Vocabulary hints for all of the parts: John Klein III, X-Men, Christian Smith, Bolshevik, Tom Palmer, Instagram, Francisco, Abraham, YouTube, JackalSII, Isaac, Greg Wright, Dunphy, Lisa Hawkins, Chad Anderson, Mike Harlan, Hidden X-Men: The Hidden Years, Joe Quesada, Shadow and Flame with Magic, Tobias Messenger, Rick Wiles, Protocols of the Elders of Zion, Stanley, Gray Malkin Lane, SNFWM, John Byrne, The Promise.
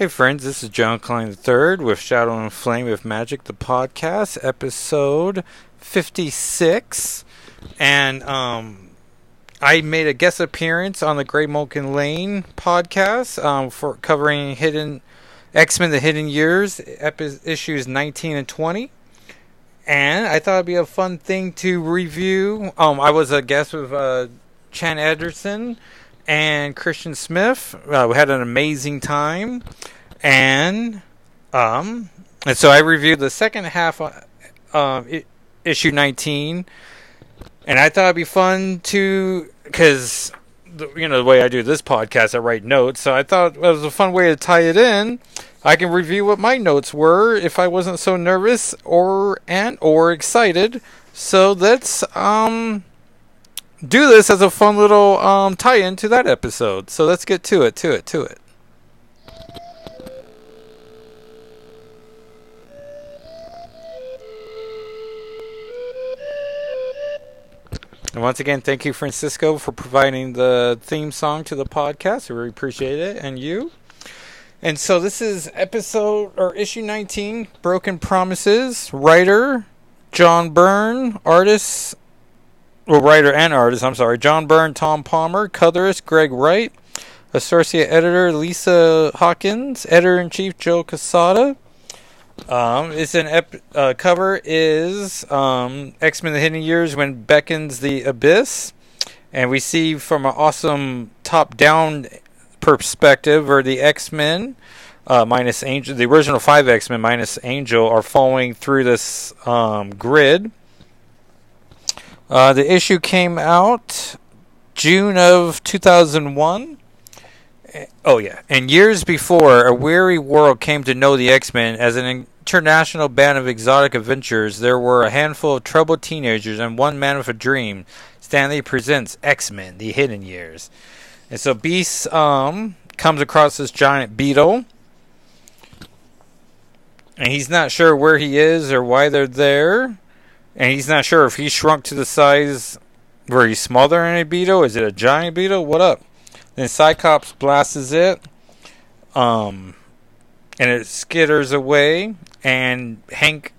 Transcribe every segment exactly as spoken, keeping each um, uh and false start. Hey friends, this is John Klein the third with Shadow and Flame with Magic, the podcast, episode fifty-six. And um, I made a guest appearance on the Gray Malkin Lane podcast um, for covering Hidden X-Men: The Hidden Years, epi- issues nineteen and twenty. And I thought it'd be a fun thing to review. Um, I was a guest with uh, Chad Anderson and Christian Smith. Uh, we had an amazing time, and um, and so I reviewed the second half of uh, issue nineteen, and I thought it'd be fun to, because you know the way I do this podcast, I write notes, so I thought it was a fun way to tie it in. I can review what my notes were if I wasn't so nervous or and or excited. So let's um. do this as a fun little um, tie-in to that episode. So let's get to it, to it, to it. And once again, thank you, Francisco, for providing the theme song to the podcast. We really appreciate it, and you. And so this is episode, or issue nineteen, Broken Promises. Writer, John Byrne. Artist... Well, writer and artist, I'm sorry, John Byrne, Tom Palmer, colorist, Greg Wright, associate editor, Lisa Hawkins, editor-in-chief, Joe Quesada. Um, it's an ep- uh, cover is um, X-Men: The Hidden Years When Beckons the Abyss, and we see from an awesome top-down perspective, or the X-Men uh, minus Angel, the original five X-Men minus Angel are following through this um, grid. Uh, the issue came out June of two thousand one. Oh, yeah. And years before, a weary world came to know the X-Men as an international band of exotic adventures. There were a handful of troubled teenagers and one man with a dream. Stanley presents X-Men, The Hidden Years. And so Beast um, comes across this giant beetle. And he's not sure where he is or why they're there. And he's not sure if he shrunk to the size where he's smaller than a beetle. Is it a giant beetle? What up? Then Cyclops blasts it. Um, and it skitters away. And Hank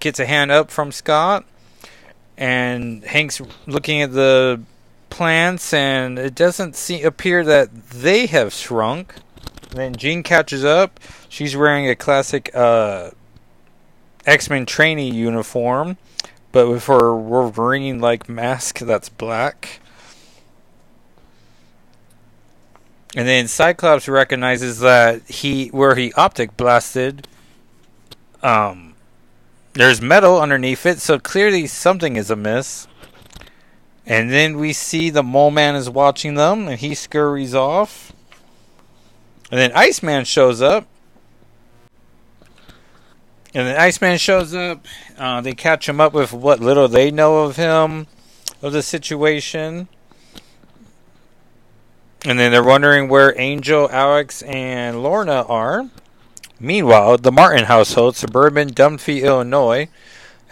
gets a hand up from Scott. And Hank's looking at the plants. And it doesn't see, appear that they have shrunk. And then Jean catches up. She's wearing a classic uh, X-Men trainee uniform, but with her Wolverine-like mask that's black. And then Cyclops recognizes that he, where he optic blasted, um, there's metal underneath it, so clearly something is amiss. And then we see the Mole Man is watching them, and he scurries off. And then Iceman shows up. And then Iceman shows up. Uh, they catch him up with what little they know of him, of the situation. And then they're wondering where Angel, Alex, and Lorna are. Meanwhile, the Martin household, suburban Dunphy, Illinois.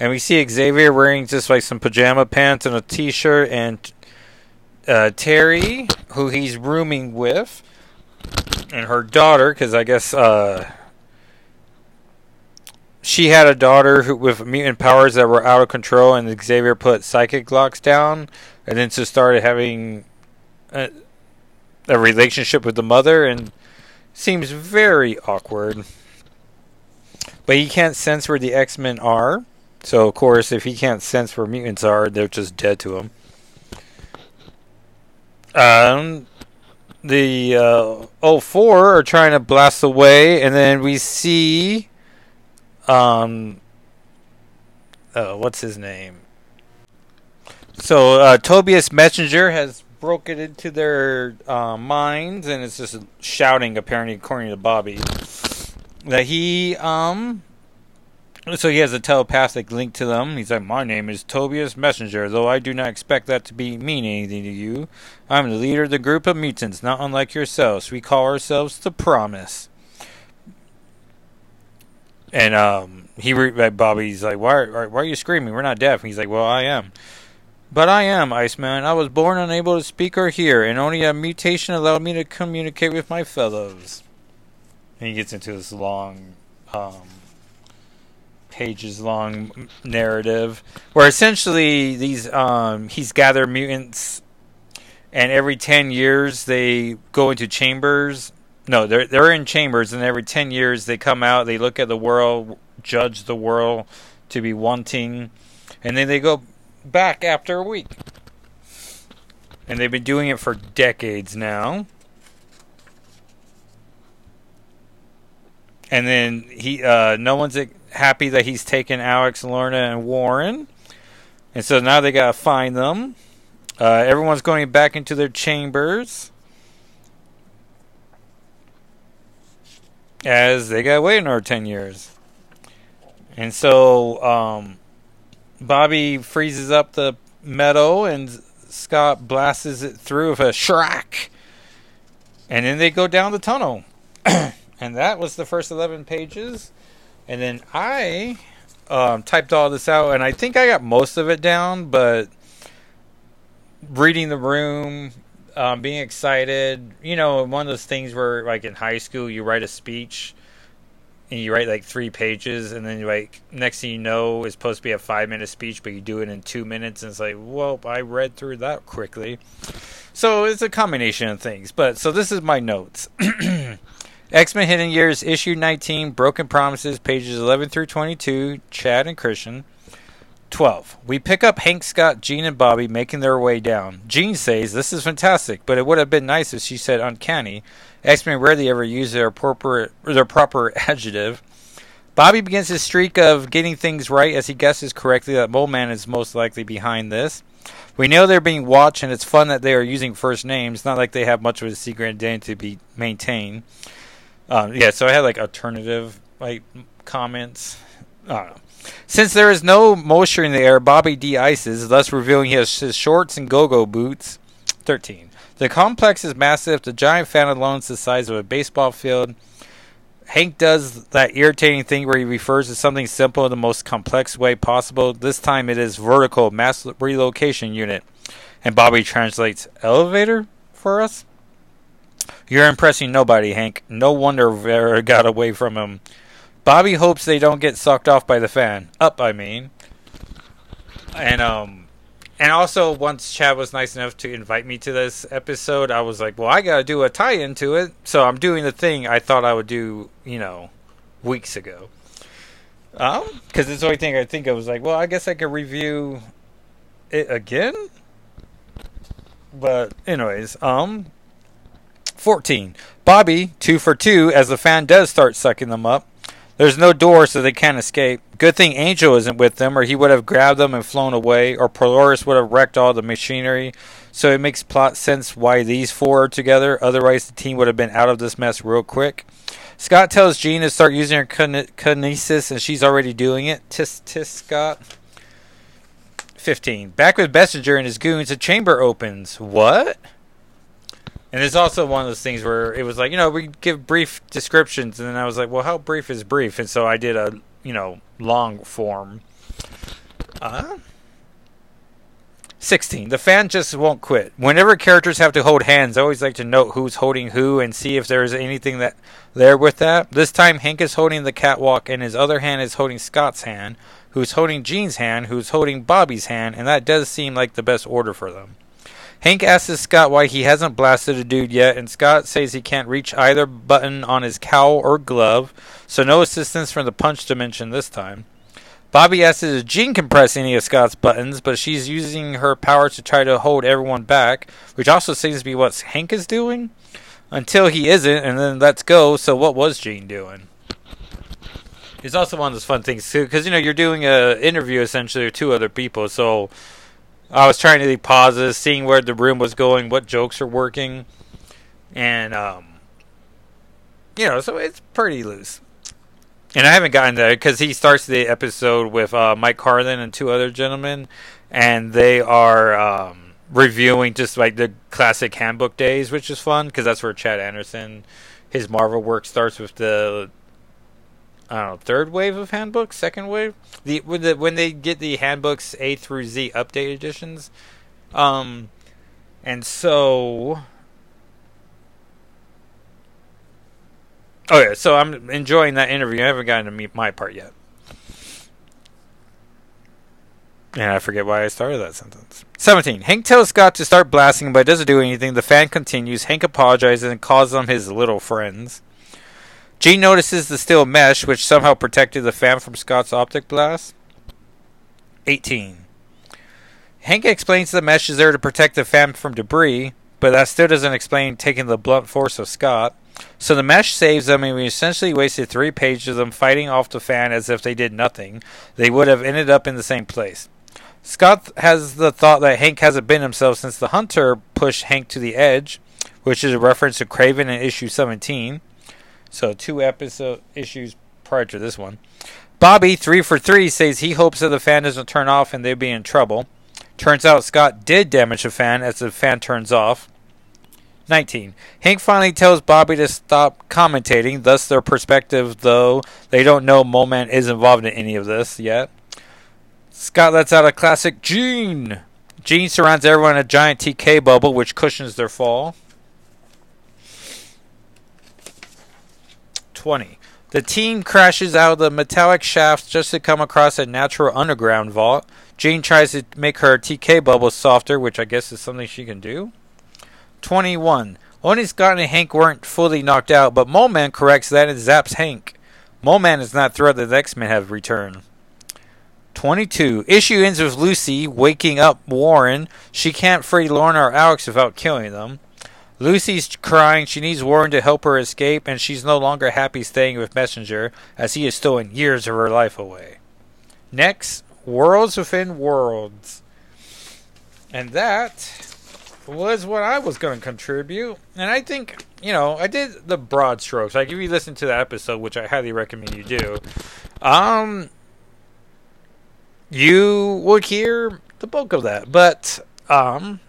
And we see Xavier wearing just like some pajama pants and a t-shirt. And uh, Terry, who he's rooming with. And her daughter, because I guess... Uh, She had a daughter who, with mutant powers that were out of control, and Xavier put psychic locks down, and then just started having a, a relationship with the mother, and seems very awkward. But he can't sense where the X-Men are, so of course, if he can't sense where mutants are, they're just dead to him. Um... The uh, oh four are trying to blast away, and then we see... Um, uh, what's his name? So, uh, Tobias Messenger has broken into their uh, minds, and it's just shouting, apparently, according to Bobby, that he, um, so he has a telepathic link to them. He's like, my name is Tobias Messenger, though I do not expect that to be mean anything to you. I'm the leader of the group of mutants, not unlike yourselves. We call ourselves The Promise. And um, he, re- Bobby's like, why are, why are you screaming? We're not deaf. And he's like, well, I am. But I am, Iceman. I was born unable to speak or hear, and only a mutation allowed me to communicate with my fellows. And he gets into this long, um, pages long narrative where essentially these, um, he's gathered mutants, and every ten years they go into chambers. No, they're, they're in chambers, and every ten years they come out, they look at the world, judge the world to be wanting, and then they go back after a week. And they've been doing it for decades now. And then he, uh, no one's happy that he's taken Alex, Lorna, and Warren. And so now they gotta find them. Uh, everyone's going back into their chambers as they gotta wait another ten years. And so, um, Bobby freezes up the meadow, and Scott blasts it through with a shrack. And then they go down the tunnel. And that was the first eleven pages. And then I um, typed all this out, and I think I got most of it down, but reading the room, um, being excited, you know, one of those things where, like, in high school, you write a speech, and you write, like, three pages, and then, like, next thing you know, it's supposed to be a five-minute speech, but you do it in two minutes, and it's like, well, I read through that quickly. So it's a combination of things. But so this is my notes. X-Men Hidden Years, Issue nineteen, Broken Promises, pages eleven through twenty-two, Chad and Christian. twelve. We pick up Hank, Scott, Jean, and Bobby making their way down. Jean says, "This is fantastic, but it would have been nice if she said uncanny. X-Men rarely ever use their proper, their proper adjective." Bobby begins his streak of getting things right as he guesses correctly that Mole Man is most likely behind this. We know they're being watched, and it's fun that they are using first names, not like they have much of a secret identity to be maintained. Um, yeah, so I had, like, alternative, like, comments. I don't know. Since there is no moisture in the air, Bobby de-ices, thus revealing his, his shorts and go-go boots. thirteen. The complex is massive. The giant fan alone is the size of a baseball field. Hank does that irritating thing where he refers to something simple in the most complex way possible. This time it is vertical mass relocation unit. And Bobby translates elevator for us? "You're impressing nobody, Hank. No wonder Vera got away from him." Bobby hopes they don't get sucked off by the fan. Up, I mean. And um, and also, once Chad was nice enough to invite me to this episode, I was like, well, I got to do a tie-in to it. So I'm doing the thing I thought I would do, you know, weeks ago. Um, because it's the only thing I think I was like, well, I guess I could review it again? But anyways, um... fourteen. Bobby, two for two, as the fan does start sucking them up. There's no door, so they can't escape. Good thing Angel isn't with them, or he would have grabbed them and flown away, or Polaris would have wrecked all the machinery. So it makes plot sense why these four are together. Otherwise, the team would have been out of this mess real quick. Scott tells Jean to start using her kinesis, and she's already doing it. Tis, tis, Scott. fifteen. Back with Messenger and his goons, a chamber opens. What? And it's also one of those things where it was like, you know, we give brief descriptions. And then I was like, well, how brief is brief? And so I did a, you know, long form. Uh, sixteen. The fan just won't quit. Whenever characters have to hold hands, I always like to note who's holding who and see if there is anything that there with that. This time, Hank is holding the catwalk, and his other hand is holding Scott's hand, who's holding Jean's hand, who's holding Bobby's hand. And that does seem like the best order for them. Hank asks Scott why he hasn't blasted a dude yet, and Scott says he can't reach either button on his cowl or glove, so no assistance from the punch dimension this time. Bobby asks if Jean can press any of Scott's buttons, but she's using her power to try to hold everyone back, which also seems to be what Hank is doing, until he isn't, and then lets go, so what was Jean doing? It's also one of those fun things, too, because, you know, you're doing an interview, essentially, with two other people, so I was trying to pause this, seeing where the room was going, what jokes are working, and, um, you know, so it's pretty loose. And I haven't gotten there, because he starts the episode with uh, Mike Harlan and two other gentlemen, and they are um, reviewing just, like, the classic handbook days, which is fun, because that's where Chad Anderson, his Marvel work starts with the, I don't know, third wave of handbooks, second wave. The when, the when they get the handbooks A through Z update editions, um, and so Okay, so I'm enjoying that interview. I haven't gotten to my part yet. And I forget why I started that sentence. seventeen. Hank tells Scott to start blasting, but doesn't do anything. The fan continues. Hank apologizes and calls them his little friends. Gene notices the steel mesh, which somehow protected the fan from Scott's optic blast. eighteen. Hank explains the mesh is there to protect the fan from debris, but that still doesn't explain taking the blunt force of Scott. So the mesh saves them, and we essentially wasted three pages of them fighting off the fan as if they did nothing. They would have ended up in the same place. Scott has the thought that Hank hasn't been himself since the hunter pushed Hank to the edge, which is a reference to Craven in issue seventeen. So two episode issues prior to this one. Bobby, three for three, says he hopes that the fan doesn't turn off and they'd be in trouble. Turns out Scott did damage the fan as the fan turns off. nineteen. Hank finally tells Bobby to stop commentating, thus their perspective, though they don't know Moleman is involved in any of this yet. Scott lets out a classic Gene. Gene surrounds everyone in a giant T K bubble, which cushions their fall. twenty. The team crashes out of the metallic shafts just to come across a natural underground vault. Gene tries to make her T K bubble softer, which I guess is something she can do. twenty-one. Only Scott and Hank weren't fully knocked out, but Moleman corrects that and zaps Hank. Moleman is not thrilled that the X-Men have returned. twenty-two. Issue ends with Lucy waking up Warren. She can't free Lorna or Alex without killing them. Lucy's crying. She needs Warren to help her escape, and she's no longer happy staying with Messenger, as he has stolen years of her life away. Next, Worlds Within Worlds. And that was what I was going to contribute. And I think, you know, I did the broad strokes. Like, if you listen to that episode, which I highly recommend you do, um... you will hear the bulk of that. But um,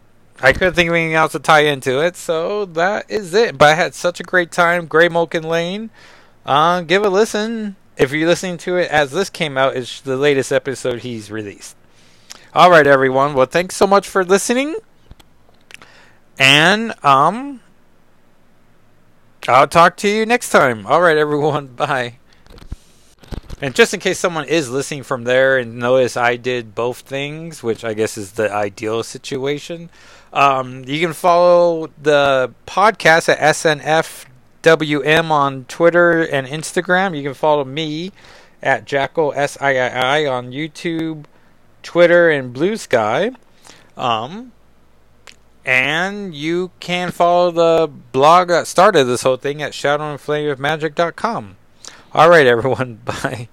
I couldn't think of anything else to tie into it. So that is it. But I had such a great time. Gray Malkin Lane. Uh, give a listen. If you're listening to it as this came out, it's the latest episode he's released. All right, everyone. Well, thanks so much for listening. And um, I'll talk to you next time. All right, everyone. Bye. And just in case someone is listening from there and notice I did both things, which I guess is the ideal situation, um, you can follow the podcast at S N F W M on Twitter and Instagram. You can follow me at JackalSII on YouTube, Twitter, and Blue Sky. Um, and you can follow the blog that started this whole thing at Shadow and Flame with Magic dot com. All right, everyone. Bye.